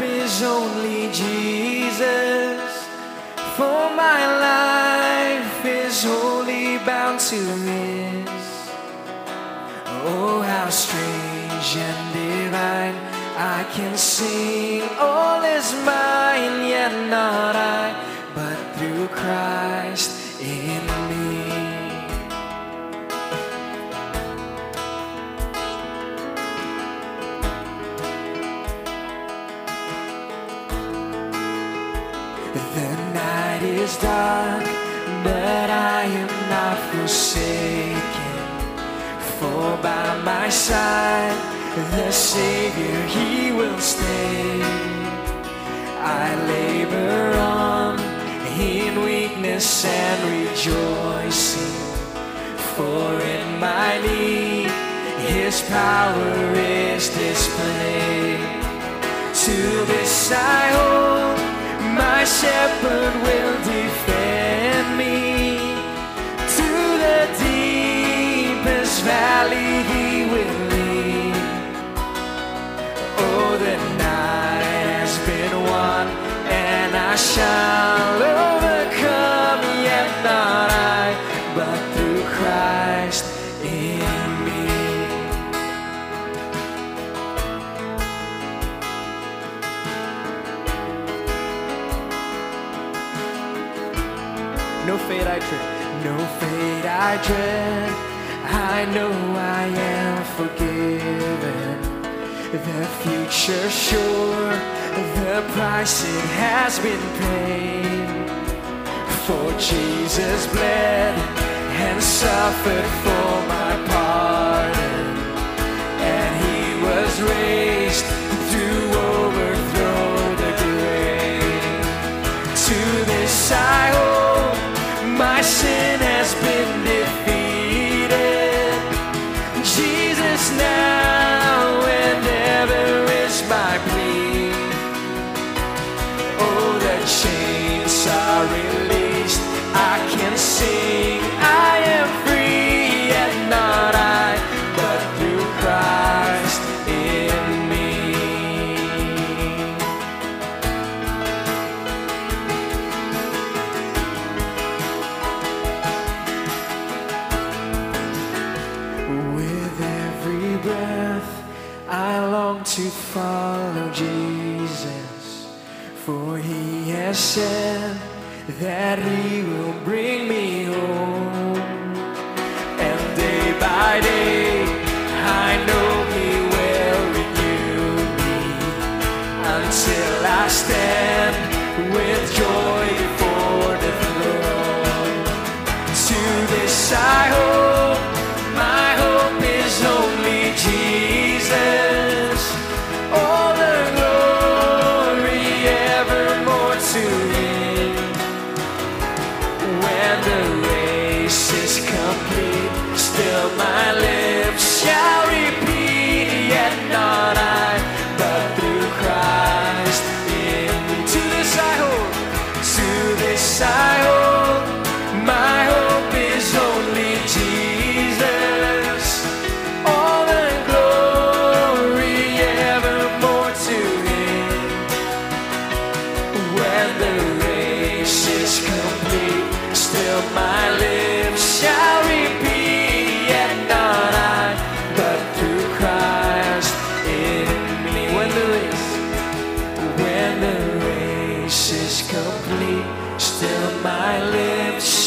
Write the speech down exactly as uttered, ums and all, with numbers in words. is only Jesus, for my life is wholly bound to His. Oh, how strange and divine, I can sing, all is mine, yet not I, but through Christ in me. The night is dark, but I am not forsaken, for by my side the Savior, He will stay. I labor on in weakness and rejoicing, for in my need His power is displayed. To this I hold, my Shepherd will defend me. To the deepest valley He will lead. The night has been won, and I shall overcome, yet not I, but through Christ in me. No fate I dread, no fate I dread, I know I am forgiven. The future sure, the price it has been paid. For Jesus bled and suffered for my pardon, and He was raised to overthrow the grave. To this I owe, my sin has been defeated. Jesus now and ever is my plea. Oh, the chains are released, I can sing, I am free, yet not I, but through Christ in me. With every breath I long to follow Jesus, for He has said that He will bring me home. And day by day I know He will renew me, until I stand with joy before the throne. To this I hope, my hope is only Jesus. My lips shall repeat, yet not I, but through Christ in me. To this I hold, to this I hold, my hope is only Jesus. All the glory evermore to Him. When the race is complete, still my lips shall repeat, my lips